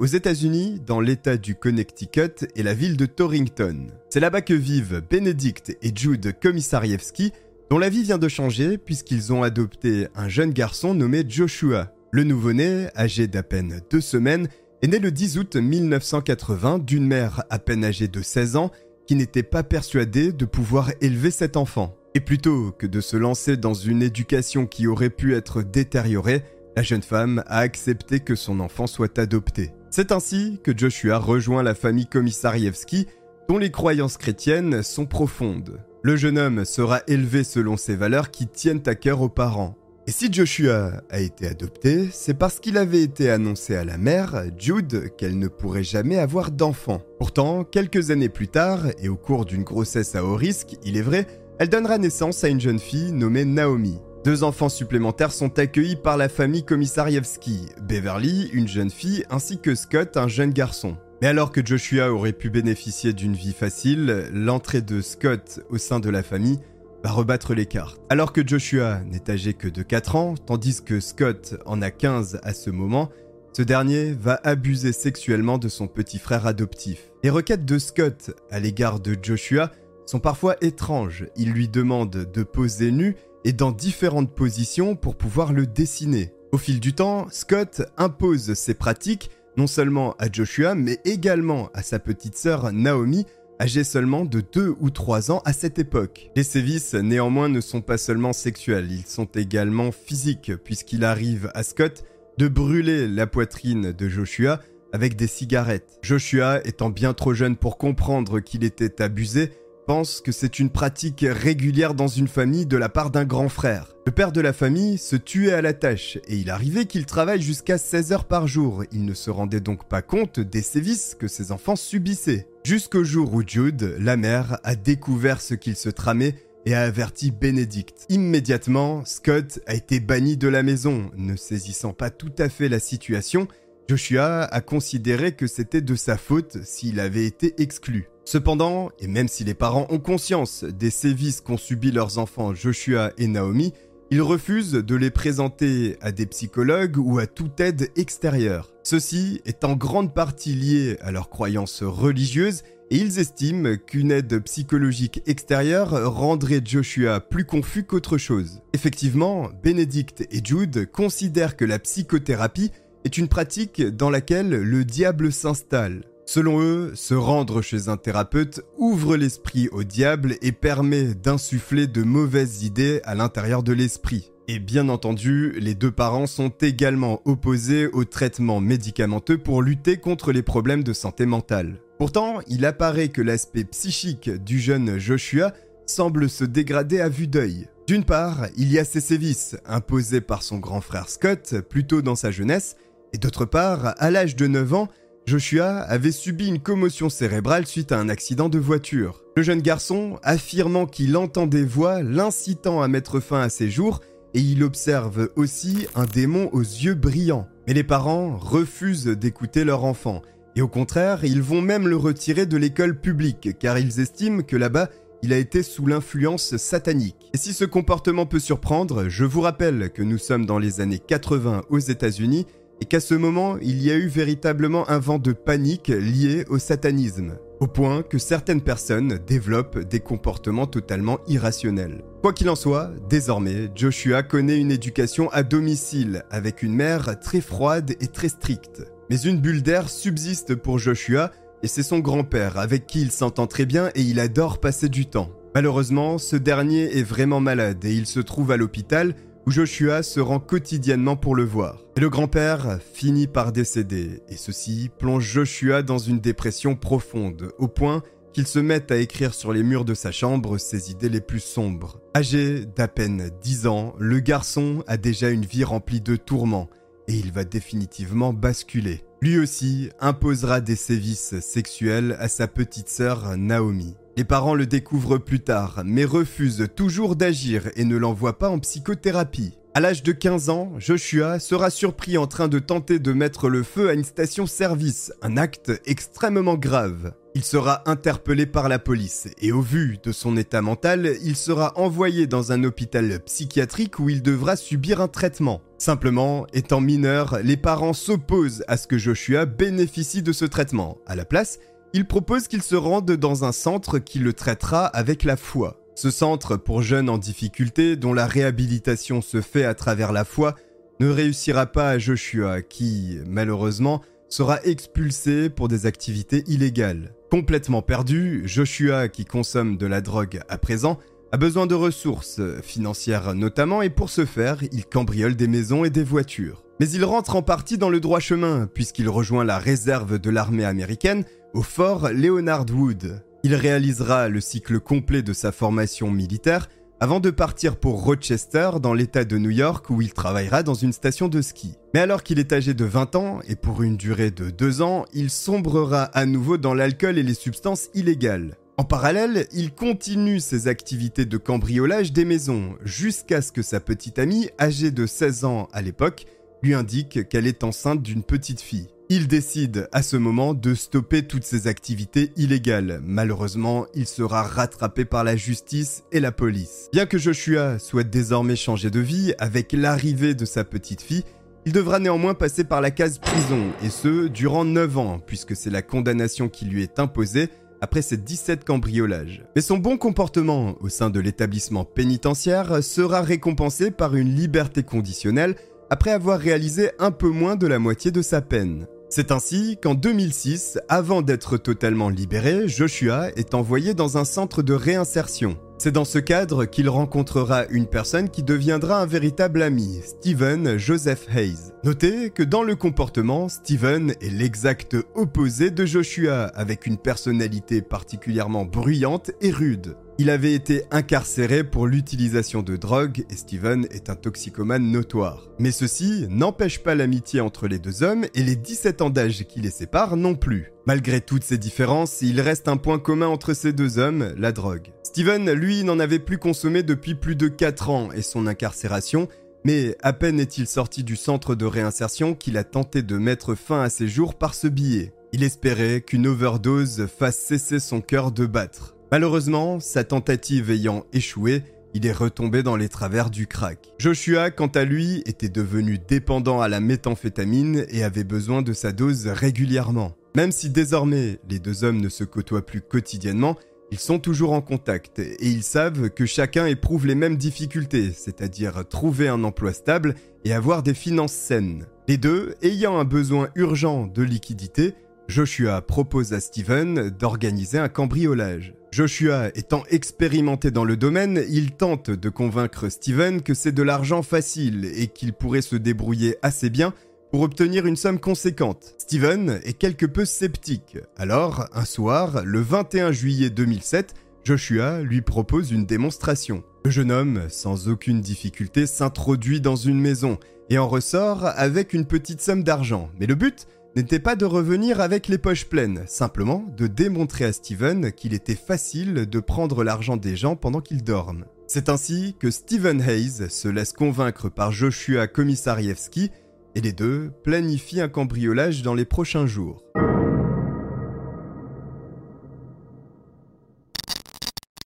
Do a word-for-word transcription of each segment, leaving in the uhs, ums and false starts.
Aux États-Unis, dans l'État du Connecticut et la ville de Torrington. C'est là-bas que vivent Benedict et Jude Komisarjevsky, dont la vie vient de changer puisqu'ils ont adopté un jeune garçon nommé Joshua. Le nouveau-né, âgé d'à peine deux semaines, est né le dix août mille neuf cent quatre-vingts d'une mère à peine âgée de seize ans qui n'était pas persuadée de pouvoir élever cet enfant. Et plutôt que de se lancer dans une éducation qui aurait pu être détériorée, la jeune femme a accepté que son enfant soit adopté. C'est ainsi que Joshua rejoint la famille Komisarjevsky, dont les croyances chrétiennes sont profondes. Le jeune homme sera élevé selon ses valeurs qui tiennent à cœur aux parents. Et si Joshua a été adopté, c'est parce qu'il avait été annoncé à la mère, Jude, qu'elle ne pourrait jamais avoir d'enfant. Pourtant, quelques années plus tard, et au cours d'une grossesse à haut risque, il est vrai, elle donnera naissance à une jeune fille nommée Naomi. Deux enfants supplémentaires sont accueillis par la famille Komisarjevsky, Beverly, une jeune fille, ainsi que Scott, un jeune garçon. Mais alors que Joshua aurait pu bénéficier d'une vie facile, l'entrée de Scott au sein de la famille va rebattre les cartes. Alors que Joshua n'est âgé que de quatre ans, tandis que Scott en a quinze à ce moment, ce dernier va abuser sexuellement de son petit frère adoptif. Les requêtes de Scott à l'égard de Joshua sont parfois étranges. Il lui demande de poser nu et dans différentes positions pour pouvoir le dessiner. Au fil du temps, Scott impose ses pratiques non seulement à Joshua, mais également à sa petite sœur Naomi, âgée seulement de deux ou trois ans à cette époque. Les sévices néanmoins ne sont pas seulement sexuels, ils sont également physiques, puisqu'il arrive à Scott de brûler la poitrine de Joshua avec des cigarettes. Joshua, étant bien trop jeune pour comprendre qu'il était abusé, pense que c'est une pratique régulière dans une famille de la part d'un grand frère. Le père de la famille se tuait à la tâche et il arrivait qu'il travaille jusqu'à seize heures par jour. Il ne se rendait donc pas compte des sévices que ses enfants subissaient. Jusqu'au jour où Jude, la mère, a découvert ce qu'il se tramait et a averti Benedict. Immédiatement, Scott a été banni de la maison. Ne saisissant pas tout à fait la situation, Joshua a considéré que c'était de sa faute s'il avait été exclu. Cependant, et même si les parents ont conscience des sévices qu'ont subis leurs enfants Joshua et Naomi, ils refusent de les présenter à des psychologues ou à toute aide extérieure. Ceci est en grande partie lié à leurs croyances religieuses et ils estiment qu'une aide psychologique extérieure rendrait Joshua plus confus qu'autre chose. Effectivement, Benedict et Jude considèrent que la psychothérapie est une pratique dans laquelle le diable s'installe. Selon eux, se rendre chez un thérapeute ouvre l'esprit au diable et permet d'insuffler de mauvaises idées à l'intérieur de l'esprit. Et bien entendu, les deux parents sont également opposés aux traitements médicamenteux pour lutter contre les problèmes de santé mentale. Pourtant, il apparaît que l'aspect psychique du jeune Joshua semble se dégrader à vue d'œil. D'une part, il y a ces sévices imposés par son grand frère Scott plus tôt dans sa jeunesse, et d'autre part, à l'âge de neuf ans, Joshua avait subi une commotion cérébrale suite à un accident de voiture. Le jeune garçon, affirmant qu'il entend des voix l'incitant à mettre fin à ses jours, et il observe aussi un démon aux yeux brillants. Mais les parents refusent d'écouter leur enfant, et au contraire, ils vont même le retirer de l'école publique, car ils estiment que là-bas, il a été sous l'influence satanique. Et si ce comportement peut surprendre, je vous rappelle que nous sommes dans les années quatre-vingts aux États-Unis et qu'à ce moment, il y a eu véritablement un vent de panique lié au satanisme, au point que certaines personnes développent des comportements totalement irrationnels. Quoi qu'il en soit, désormais, Joshua connaît une éducation à domicile, avec une mère très froide et très stricte. Mais une bulle d'air subsiste pour Joshua, et c'est son grand-père avec qui il s'entend très bien et il adore passer du temps. Malheureusement, ce dernier est vraiment malade et il se trouve à l'hôpital où Joshua se rend quotidiennement pour le voir. Et le grand-père finit par décéder et ceci plonge Joshua dans une dépression profonde au point qu'il se met à écrire sur les murs de sa chambre ses idées les plus sombres. Âgé d'à peine dix ans, le garçon a déjà une vie remplie de tourments et il va définitivement basculer. Lui aussi imposera des sévices sexuels à sa petite sœur Naomi. Les parents le découvrent plus tard, mais refusent toujours d'agir et ne l'envoient pas en psychothérapie. À l'âge de quinze ans, Joshua sera surpris en train de tenter de mettre le feu à une station-service, un acte extrêmement grave. Il sera interpellé par la police et au vu de son état mental, il sera envoyé dans un hôpital psychiatrique où il devra subir un traitement. Simplement, étant mineur, les parents s'opposent à ce que Joshua bénéficie de ce traitement. À la place, ils proposent qu'il se rende dans un centre qui le traitera avec la foi. Ce centre pour jeunes en difficulté, dont la réhabilitation se fait à travers la foi, ne réussira pas à Joshua qui, malheureusement, sera expulsé pour des activités illégales. Complètement perdu, Joshua, qui consomme de la drogue à présent, a besoin de ressources, financières notamment, et pour ce faire, il cambriole des maisons et des voitures. Mais il rentre en partie dans le droit chemin, puisqu'il rejoint la réserve de l'armée américaine au fort Leonard Wood. Il réalisera le cycle complet de sa formation militaire avant de partir pour Rochester dans l'état de New York où il travaillera dans une station de ski. Mais alors qu'il est âgé de vingt ans et pour une durée de deux ans, il sombrera à nouveau dans l'alcool et les substances illégales. En parallèle, il continue ses activités de cambriolage des maisons, jusqu'à ce que sa petite amie, âgée de seize ans à l'époque, lui indique qu'elle est enceinte d'une petite fille. Il décide à ce moment de stopper toutes ses activités illégales. Malheureusement, il sera rattrapé par la justice et la police. Bien que Joshua souhaite désormais changer de vie, avec l'arrivée de sa petite fille, il devra néanmoins passer par la case prison, et ce, durant neuf ans, puisque c'est la condamnation qui lui est imposée, après ses dix-sept cambriolages. Mais son bon comportement au sein de l'établissement pénitentiaire sera récompensé par une liberté conditionnelle après avoir réalisé un peu moins de la moitié de sa peine. C'est ainsi qu'en deux mille six, avant d'être totalement libéré, Joshua est envoyé dans un centre de réinsertion. C'est dans ce cadre qu'il rencontrera une personne qui deviendra un véritable ami, Steven Joseph Hayes. Notez que dans le comportement, Steven est l'exact opposé de Joshua, avec une personnalité particulièrement bruyante et rude. Il avait été incarcéré pour l'utilisation de drogue et Steven est un toxicomane notoire. Mais ceci n'empêche pas l'amitié entre les deux hommes et les dix-sept ans d'âge qui les séparent non plus. Malgré toutes ces différences, il reste un point commun entre ces deux hommes, la drogue. Steven, lui, n'en avait plus consommé depuis plus de quatre ans et son incarcération, mais à peine est-il sorti du centre de réinsertion qu'il a tenté de mettre fin à ses jours par ce biais. Il espérait qu'une overdose fasse cesser son cœur de battre. Malheureusement, sa tentative ayant échoué, il est retombé dans les travers du crack. Joshua, quant à lui, était devenu dépendant à la méthamphétamine et avait besoin de sa dose régulièrement. Même si désormais, les deux hommes ne se côtoient plus quotidiennement, ils sont toujours en contact et ils savent que chacun éprouve les mêmes difficultés, c'est-à-dire trouver un emploi stable et avoir des finances saines. Les deux, ayant un besoin urgent de liquidité, Joshua propose à Steven d'organiser un cambriolage. Joshua étant expérimenté dans le domaine, il tente de convaincre Steven que c'est de l'argent facile et qu'il pourrait se débrouiller assez bien pour obtenir une somme conséquente. Steven est quelque peu sceptique. Alors, un soir, le vingt et un juillet deux mille sept, Joshua lui propose une démonstration. Le jeune homme, sans aucune difficulté, s'introduit dans une maison et en ressort avec une petite somme d'argent. Mais le but n'était pas de revenir avec les poches pleines, simplement de démontrer à Steven qu'il était facile de prendre l'argent des gens pendant qu'ils dorment. C'est ainsi que Steven Hayes se laisse convaincre par Joshua Komisarjevsky et les deux planifient un cambriolage dans les prochains jours.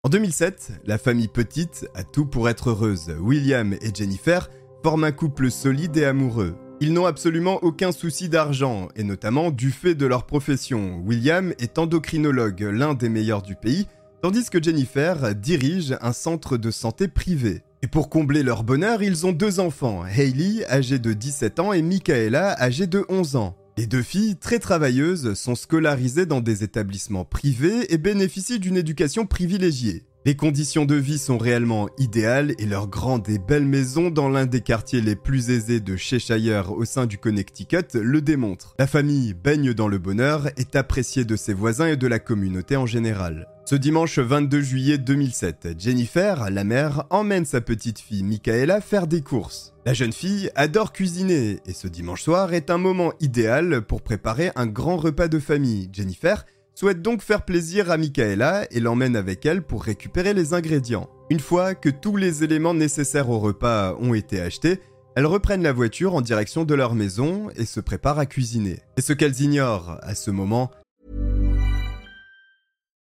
En deux mille sept, la famille Petit a tout pour être heureuse. William et Jennifer forment un couple solide et amoureux. Ils n'ont absolument aucun souci d'argent, et notamment du fait de leur profession. William est endocrinologue, l'un des meilleurs du pays, tandis que Jennifer dirige un centre de santé privé. Et pour combler leur bonheur, ils ont deux enfants, Hayley, âgée de dix-sept ans, et Michaela, âgée de onze ans. Les deux filles, très travailleuses, sont scolarisées dans des établissements privés et bénéficient d'une éducation privilégiée. Les conditions de vie sont réellement idéales et leur grande et belle maison dans l'un des quartiers les plus aisés de Cheshire au sein du Connecticut le démontre. La famille baigne dans le bonheur, est appréciée de ses voisins et de la communauté en général. Ce dimanche vingt-deux juillet deux mille sept, Jennifer, la mère, emmène sa petite fille Michaela faire des courses. La jeune fille adore cuisiner et ce dimanche soir est un moment idéal pour préparer un grand repas de famille. Jennifer souhaite donc faire plaisir à Michaela et l'emmène avec elle pour récupérer les ingrédients. Une fois que tous les éléments nécessaires au repas ont été achetés, elles reprennent la voiture en direction de leur maison et se préparent à cuisiner. Et ce qu'elles ignorent à ce moment...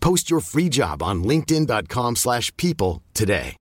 Post your free job on linkedin dot com slash people today.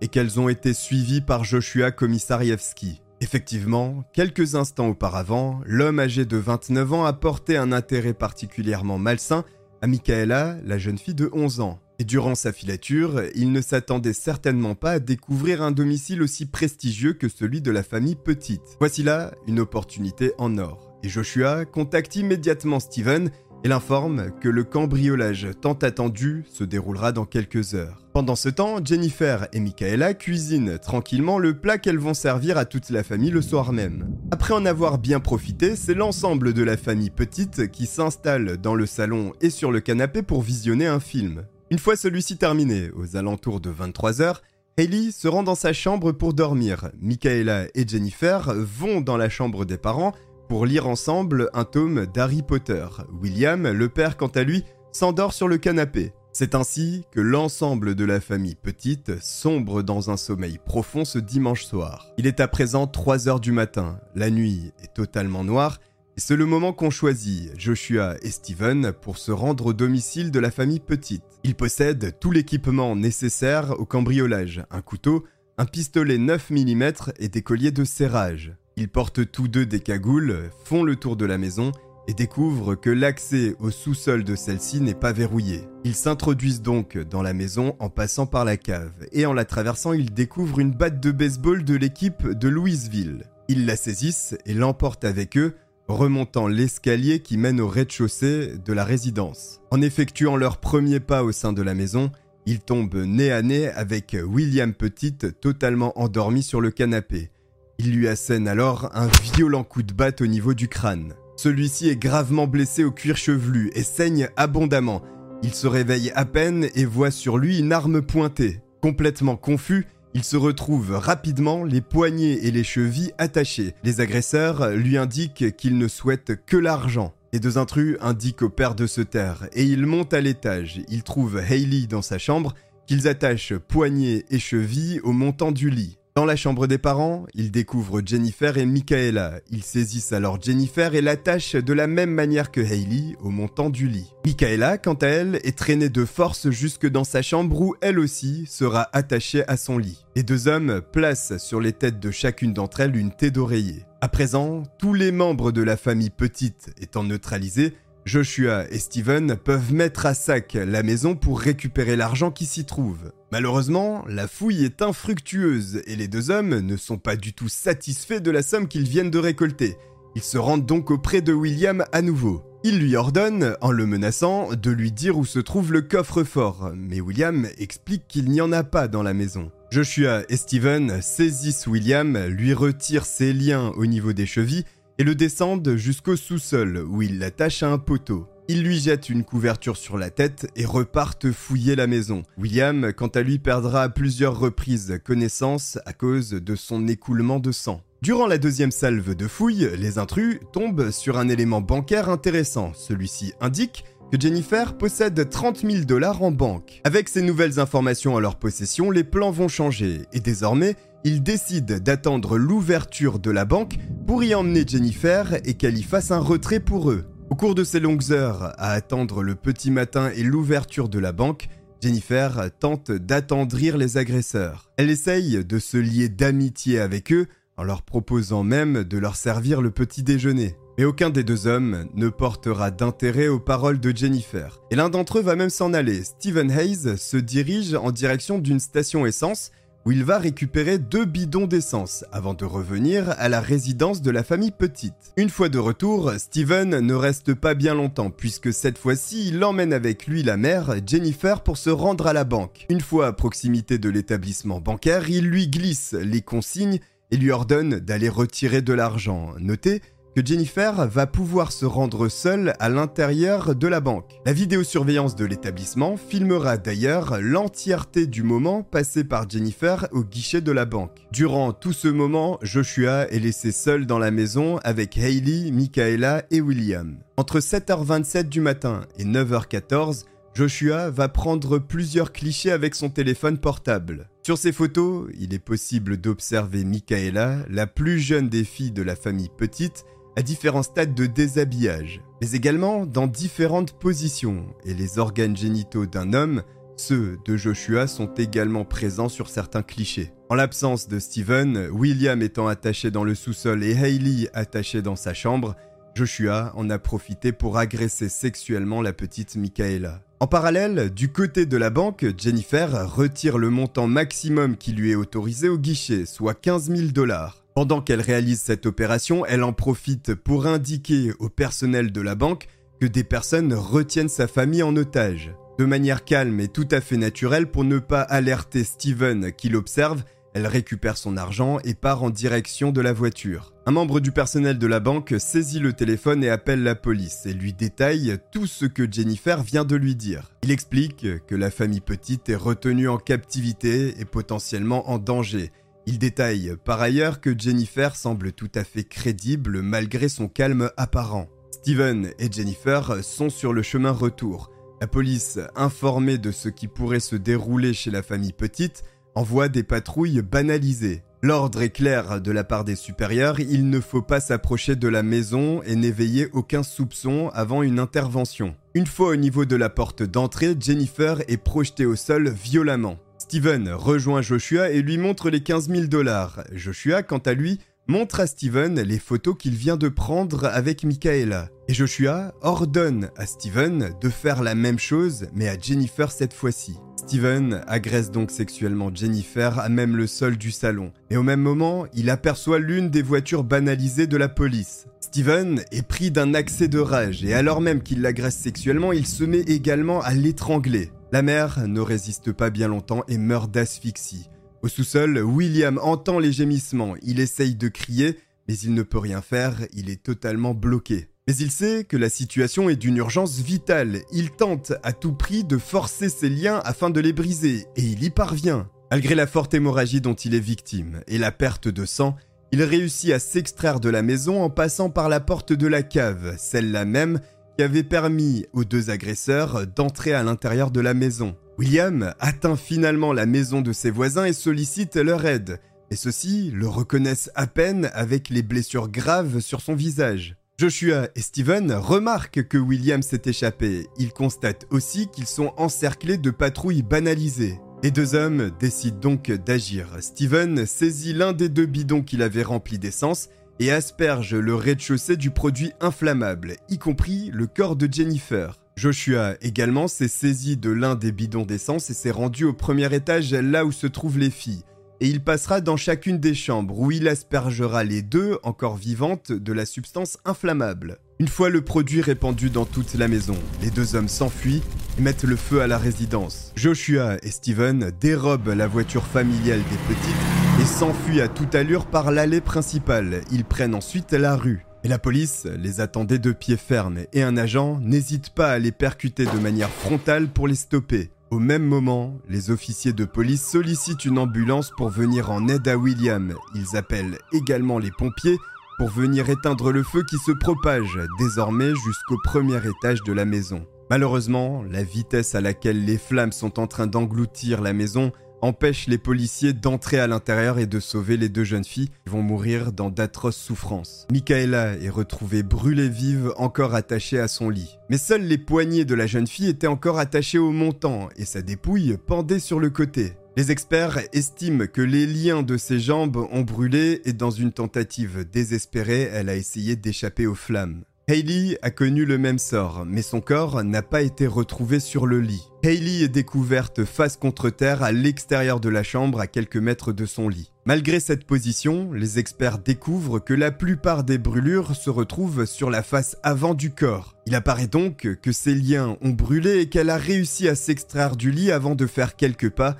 Et qu'elles ont été suivies par Joshua Komisarjevsky. Effectivement, quelques instants auparavant, l'homme âgé de vingt-neuf ans a porté un intérêt particulièrement malsain à Michaela, la jeune fille de onze ans. Et durant sa filature, il ne s'attendait certainement pas à découvrir un domicile aussi prestigieux que celui de la famille Petit. Voici là une opportunité en or. Et Joshua contacte immédiatement Steven et l'informe que le cambriolage tant attendu se déroulera dans quelques heures. Pendant ce temps, Jennifer et Michaela cuisinent tranquillement le plat qu'elles vont servir à toute la famille le soir même. Après en avoir bien profité, c'est l'ensemble de la famille Petite qui s'installe dans le salon et sur le canapé pour visionner un film. Une fois celui-ci terminé, aux alentours de vingt-trois heures, Hayley se rend dans sa chambre pour dormir. Michaela et Jennifer vont dans la chambre des parents pour lire ensemble un tome d'Harry Potter. William, le père quant à lui, s'endort sur le canapé. C'est ainsi que l'ensemble de la famille Petite sombre dans un sommeil profond ce dimanche soir. Il est à présent trois heures du matin, la nuit est totalement noire, et c'est le moment qu'ont choisi Joshua et Steven pour se rendre au domicile de la famille Petite. Ils possèdent tout l'équipement nécessaire au cambriolage, un couteau, un pistolet neuf millimètres et des colliers de serrage. Ils portent tous deux des cagoules, font le tour de la maison et découvrent que l'accès au sous-sol de celle-ci n'est pas verrouillé. Ils s'introduisent donc dans la maison en passant par la cave et en la traversant, ils découvrent une batte de baseball de l'équipe de Louisville. Ils la saisissent et l'emportent avec eux, remontant l'escalier qui mène au rez-de-chaussée de la résidence. En effectuant leur premier pas au sein de la maison, ils tombent nez à nez avec William Petit totalement endormi sur le canapé. Il lui assène alors un violent coup de batte au niveau du crâne. Celui-ci est gravement blessé au cuir chevelu et saigne abondamment. Il se réveille à peine et voit sur lui une arme pointée. Complètement confus, il se retrouve rapidement les poignets et les chevilles attachés. Les agresseurs lui indiquent qu'ils ne souhaitent que l'argent. Les deux intrus indiquent au père de se taire et ils montent à l'étage. Ils trouvent Hayley dans sa chambre qu'ils attachent poignets et chevilles au montant du lit. Dans la chambre des parents, ils découvrent Jennifer et Michaela. Ils saisissent alors Jennifer et l'attachent de la même manière que Hayley au montant du lit. Michaela, quant à elle, est traînée de force jusque dans sa chambre où elle aussi sera attachée à son lit. Les deux hommes placent sur les têtes de chacune d'entre elles une taie d'oreiller. À présent, tous les membres de la famille Petite étant neutralisés, Joshua et Steven peuvent mettre à sac la maison pour récupérer l'argent qui s'y trouve. Malheureusement, la fouille est infructueuse et les deux hommes ne sont pas du tout satisfaits de la somme qu'ils viennent de récolter. Ils se rendent donc auprès de William à nouveau. Il lui ordonne, en le menaçant, de lui dire où se trouve le coffre-fort, mais William explique qu'il n'y en a pas dans la maison. Joshua et Steven saisissent William, lui retirent ses liens au niveau des chevilles et le descendent jusqu'au sous-sol où ils l'attachent à un poteau. Ils lui jettent une couverture sur la tête et repartent fouiller la maison. William, quant à lui, perdra à plusieurs reprises connaissance à cause de son écoulement de sang. Durant la deuxième salve de fouilles, les intrus tombent sur un élément bancaire intéressant. Celui-ci indique que Jennifer possède trente mille dollars en banque. Avec ces nouvelles informations en leur possession, les plans vont changer et désormais, ils décident d'attendre l'ouverture de la banque pour y emmener Jennifer et qu'elle y fasse un retrait pour eux. Au cours de ces longues heures à attendre le petit matin et l'ouverture de la banque, Jennifer tente d'attendrir les agresseurs. Elle essaye de se lier d'amitié avec eux en leur proposant même de leur servir le petit déjeuner. Mais aucun des deux hommes ne portera d'intérêt aux paroles de Jennifer. Et l'un d'entre eux va même s'en aller. Steven Hayes se dirige en direction d'une station essence où il va récupérer deux bidons d'essence avant de revenir à la résidence de la famille Petite. Une fois de retour, Steven ne reste pas bien longtemps puisque cette fois-ci, il emmène avec lui la mère, Jennifer, pour se rendre à la banque. Une fois à proximité de l'établissement bancaire, il lui glisse les consignes et lui ordonne d'aller retirer de l'argent. Notez que Jennifer va pouvoir se rendre seule à l'intérieur de la banque. La vidéosurveillance de l'établissement filmera d'ailleurs l'entièreté du moment passé par Jennifer au guichet de la banque. Durant tout ce moment, Joshua est laissé seul dans la maison avec Hayley, Michaela et William. Entre sept heures vingt-sept du matin et neuf heures quatorze, Joshua va prendre plusieurs clichés avec son téléphone portable. Sur ces photos, il est possible d'observer Michaela, la plus jeune des filles de la famille Petite, à différents stades de déshabillage, mais également dans différentes positions, et les organes génitaux d'un homme, ceux de Joshua, sont également présents sur certains clichés. En l'absence de Steven, William étant attaché dans le sous-sol et Hayley attachée dans sa chambre, Joshua en a profité pour agresser sexuellement la petite Michaela. En parallèle, du côté de la banque, Jennifer retire le montant maximum qui lui est autorisé au guichet, soit quinze mille dollars. Pendant qu'elle réalise cette opération, elle en profite pour indiquer au personnel de la banque que des personnes retiennent sa famille en otage. De manière calme et tout à fait naturelle pour ne pas alerter Steven qui l'observe, elle récupère son argent et part en direction de la voiture. Un membre du personnel de la banque saisit le téléphone et appelle la police et lui détaille tout ce que Jennifer vient de lui dire. Il explique que la famille Petite est retenue en captivité et potentiellement en danger. Il détaille par ailleurs que Jennifer semble tout à fait crédible malgré son calme apparent. Steven et Jennifer sont sur le chemin retour. La police, informée de ce qui pourrait se dérouler chez la famille Petite, envoie des patrouilles banalisées. L'ordre est clair de la part des supérieurs, il ne faut pas s'approcher de la maison et n'éveiller aucun soupçon avant une intervention. Une fois au niveau de la porte d'entrée, Jennifer est projetée au sol violemment. Steven rejoint Joshua et lui montre les quinze mille dollars. Joshua, quant à lui, montre à Steven les photos qu'il vient de prendre avec Michaela. Et Joshua ordonne à Steven de faire la même chose, mais à Jennifer cette fois-ci. Steven agresse donc sexuellement Jennifer à même le sol du salon. Et au même moment, il aperçoit l'une des voitures banalisées de la police. Steven est pris d'un accès de rage et alors même qu'il l'agresse sexuellement, il se met également à l'étrangler. La mère ne résiste pas bien longtemps et meurt d'asphyxie. Au sous-sol, William entend les gémissements, il essaye de crier, mais il ne peut rien faire, il est totalement bloqué. Mais il sait que la situation est d'une urgence vitale. Il tente à tout prix de forcer ses liens afin de les briser, et il y parvient. Malgré la forte hémorragie dont il est victime et la perte de sang, il réussit à s'extraire de la maison en passant par la porte de la cave, celle-là même qui avait permis aux deux agresseurs d'entrer à l'intérieur de la maison. William atteint finalement la maison de ses voisins et sollicite leur aide, mais ceux-ci le reconnaissent à peine avec les blessures graves sur son visage. Joshua et Steven remarquent que William s'est échappé. Ils constatent aussi qu'ils sont encerclés de patrouilles banalisées. Les deux hommes décident donc d'agir. Steven saisit l'un des deux bidons qu'il avait rempli d'essence et asperge le rez-de-chaussée du produit inflammable, y compris le corps de Jennifer. Joshua également s'est saisi de l'un des bidons d'essence et s'est rendu au premier étage là où se trouvent les filles. Et il passera dans chacune des chambres où il aspergera les deux, encore vivantes, de la substance inflammable. Une fois le produit répandu dans toute la maison, les deux hommes s'enfuient et mettent le feu à la résidence. Joshua et Steven dérobent la voiture familiale des Petites et s'enfuient à toute allure par l'allée principale. Ils prennent ensuite la rue. Et la police les attendait de pied ferme et un agent n'hésite pas à les percuter de manière frontale pour les stopper. Au même moment, les officiers de police sollicitent une ambulance pour venir en aide à William. Ils appellent également les pompiers pour venir éteindre le feu qui se propage, désormais jusqu'au premier étage de la maison. Malheureusement, la vitesse à laquelle les flammes sont en train d'engloutir la maison empêche les policiers d'entrer à l'intérieur et de sauver les deux jeunes filles qui vont mourir dans d'atroces souffrances. Michaela est retrouvée brûlée vive, encore attachée à son lit. Mais seules les poignets de la jeune fille étaient encore attachés au montant et sa dépouille pendait sur le côté. Les experts estiment que les liens de ses jambes ont brûlé et dans une tentative désespérée, elle a essayé d'échapper aux flammes. Hayley a connu le même sort, mais son corps n'a pas été retrouvé sur le lit. Hayley est découverte face contre terre à l'extérieur de la chambre à quelques mètres de son lit. Malgré cette position, les experts découvrent que la plupart des brûlures se retrouvent sur la face avant du corps. Il apparaît donc que ses liens ont brûlé et qu'elle a réussi à s'extraire du lit avant de faire quelques pas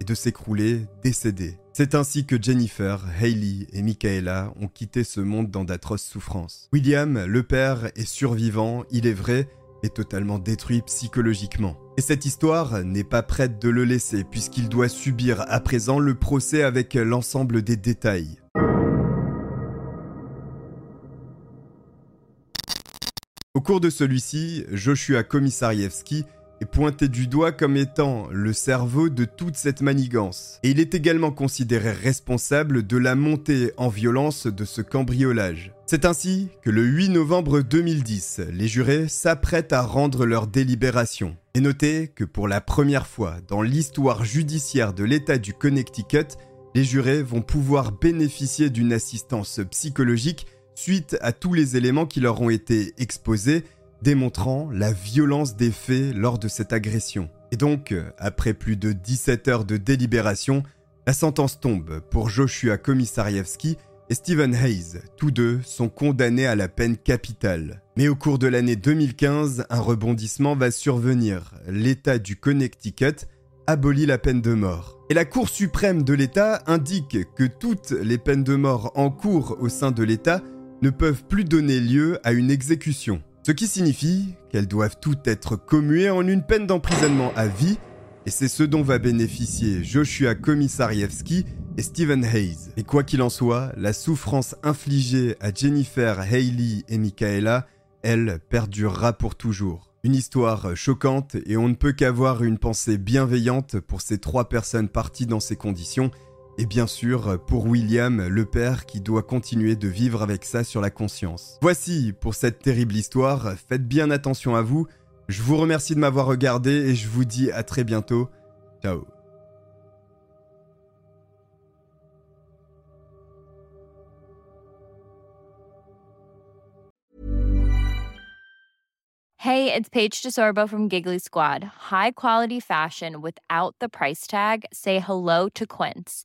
et de s'écrouler décédée. C'est ainsi que Jennifer, Hayley et Michaela ont quitté ce monde dans d'atroces souffrances. William, le père, est survivant, il est vrai, mais totalement détruit psychologiquement. Et cette histoire n'est pas prête de le laisser, puisqu'il doit subir à présent le procès avec l'ensemble des détails. Au cours de celui-ci, Joshua Komisarjevsky est pointé du doigt comme étant le cerveau de toute cette manigance. Et il est également considéré responsable de la montée en violence de ce cambriolage. C'est ainsi que le huit novembre deux mille dix, les jurés s'apprêtent à rendre leur délibération. Et notez que pour la première fois dans l'histoire judiciaire de l'État du Connecticut, les jurés vont pouvoir bénéficier d'une assistance psychologique suite à tous les éléments qui leur ont été exposés, démontrant la violence des faits lors de cette agression. Et donc, après plus de dix-sept heures de délibération, la sentence tombe pour Joshua Komisarjevsky et Steven Hayes. Tous deux sont condamnés à la peine capitale. Mais au cours de l'année deux mille quinze, un rebondissement va survenir. L'État du Connecticut abolit la peine de mort. Et la Cour suprême de l'État indique que toutes les peines de mort en cours au sein de l'État ne peuvent plus donner lieu à une exécution. Ce qui signifie qu'elles doivent toutes être commuées en une peine d'emprisonnement à vie, et c'est ce dont va bénéficier Joshua Komisarjevsky et Steven Hayes. Et quoi qu'il en soit, la souffrance infligée à Jennifer, Hayley et Michaela, elle, perdurera pour toujours. Une histoire choquante et on ne peut qu'avoir une pensée bienveillante pour ces trois personnes parties dans ces conditions, et bien sûr, pour William, le père qui doit continuer de vivre avec ça sur la conscience. Voici pour cette terrible histoire, faites bien attention à vous, je vous remercie de m'avoir regardé et je vous dis à très bientôt, ciao. Hey, it's Paige DeSorbo from Giggly Squad. High quality fashion without the price tag. Say hello to Quince.